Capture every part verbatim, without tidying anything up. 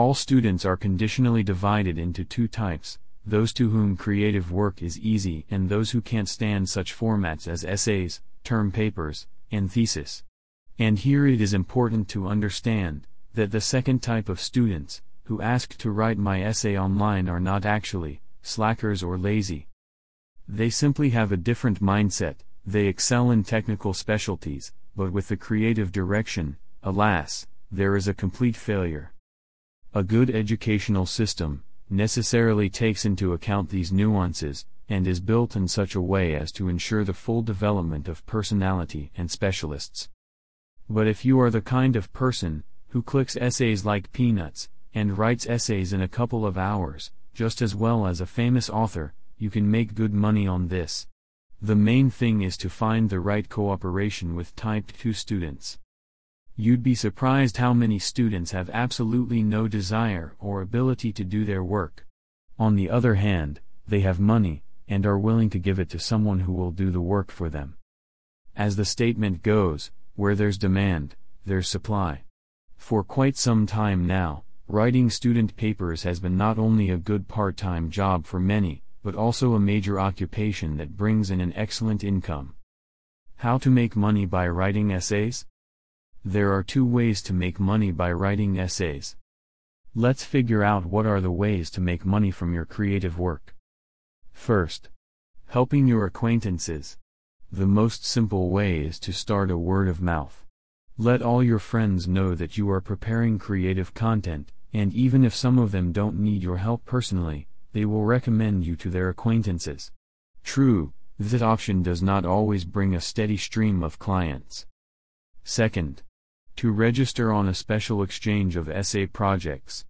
All students are conditionally divided into two types, those to whom creative work is easy and those who can't stand such formats as essays, term papers, and thesis. And here it is important to understand that the second type of students, who ask to write my essay online, are not actually slackers or lazy. They simply have a different mindset. They excel in technical specialties, but with the creative direction, alas, there is a complete failure. A good educational system necessarily takes into account these nuances, and is built in such a way as to ensure the full development of personality and specialists. But if you are the kind of person who clicks essays like peanuts, and writes essays in a couple of hours, just as well as a famous author, you can make good money on this. The main thing is to find the right cooperation with Type two students. You'd be surprised how many students have absolutely no desire or ability to do their work. On the other hand, they have money, and are willing to give it to someone who will do the work for them. As the statement goes, where there's demand, there's supply. For quite some time now, writing student papers has been not only a good part-time job for many, but also a major occupation that brings in an excellent income. How to make money by writing essays? There are two ways to make money by writing essays. Let's figure out what are the ways to make money from your creative work. First, helping your acquaintances. The most simple way is to start a word of mouth. Let all your friends know that you are preparing creative content, and even if some of them don't need your help personally, they will recommend you to their acquaintances. True, this option does not always bring a steady stream of clients. Second, to register on a special exchange of essay projects.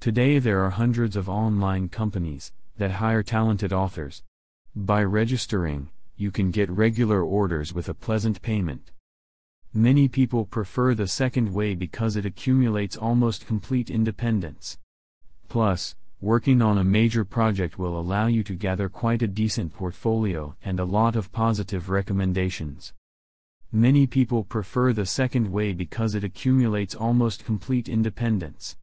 Today there are hundreds of online companies that hire talented authors. By registering, you can get regular orders with a pleasant payment. Many people prefer the second way because it accumulates almost complete independence. Plus, working on a major project will allow you to gather quite a decent portfolio and a lot of positive recommendations. Many people prefer the second way because it accumulates almost complete independence.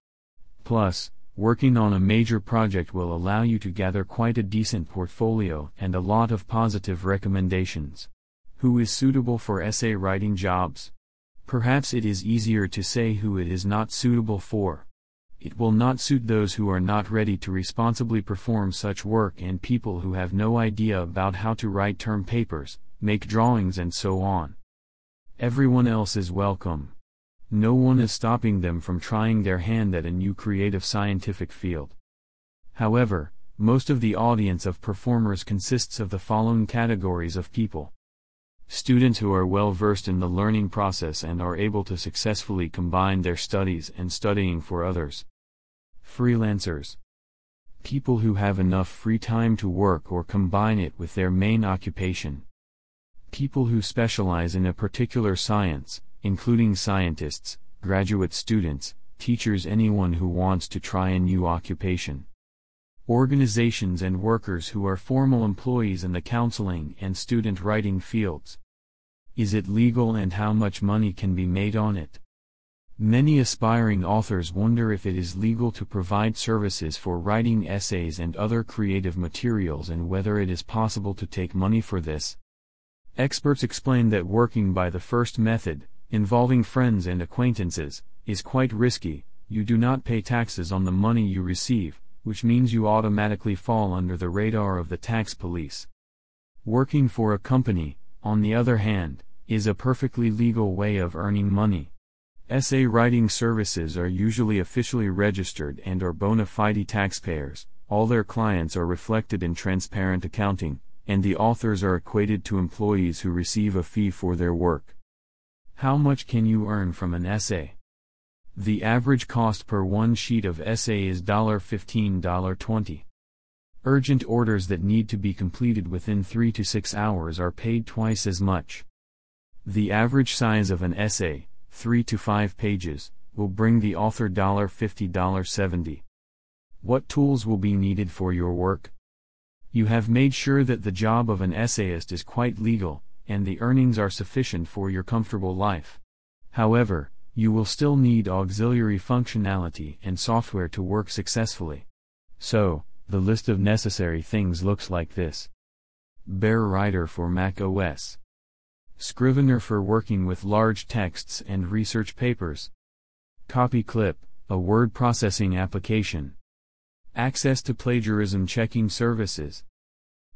Plus, Working on a major project will allow you to gather quite a decent portfolio and a lot of positive recommendations. Who is suitable for essay writing jobs? Perhaps it is easier to say who it is not suitable for. It will not suit those who are not ready to responsibly perform such work and people who have no idea about how to write term papers, make drawings and so on. Everyone else is welcome. No one is stopping them from trying their hand at a new creative scientific field. However, most of the audience of performers consists of the following categories of people. Students who are well versed in the learning process and are able to successfully combine their studies and studying for others. Freelancers. People who have enough free time to work or combine it with their main occupation. People who specialize in a particular science, including scientists, graduate students, teachers, anyone who wants to try a new occupation. Organizations and workers who are formal employees in the counseling and student writing fields. Is it legal and how much money can be made on it? Many aspiring authors wonder if it is legal to provide services for writing essays and other creative materials and whether it is possible to take money for this. Experts explain that working by the first method, involving friends and acquaintances, is quite risky. You do not pay taxes on the money you receive, which means you automatically fall under the radar of the tax police. Working for a company, on the other hand, is a perfectly legal way of earning money. Essay writing services are usually officially registered and are bona fide taxpayers. All their clients are reflected in transparent accounting, and the authors are equated to employees who receive a fee for their work. How much can you earn from an essay? The average cost per one sheet of essay is fifteen to twenty dollars. Urgent orders that need to be completed within three to six hours are paid twice as much. The average size of an essay, three to five pages, will bring the author fifty to seventy dollars. What tools will be needed for your work? You have made sure that the job of an essayist is quite legal, and the earnings are sufficient for your comfortable life. However, you will still need auxiliary functionality and software to work successfully. So, the list of necessary things looks like this. Bear Writer for Mac O S. Scrivener for working with large texts and research papers. CopyClip, a word processing application. Access to plagiarism checking services.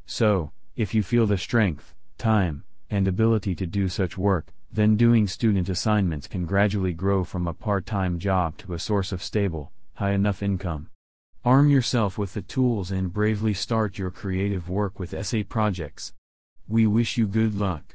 So, if you feel the strength, time, and ability to do such work, then doing student assignments can gradually grow from a part-time job to a source of stable, high enough income. Arm yourself with the tools and bravely start your creative work with essay projects. We wish you good luck.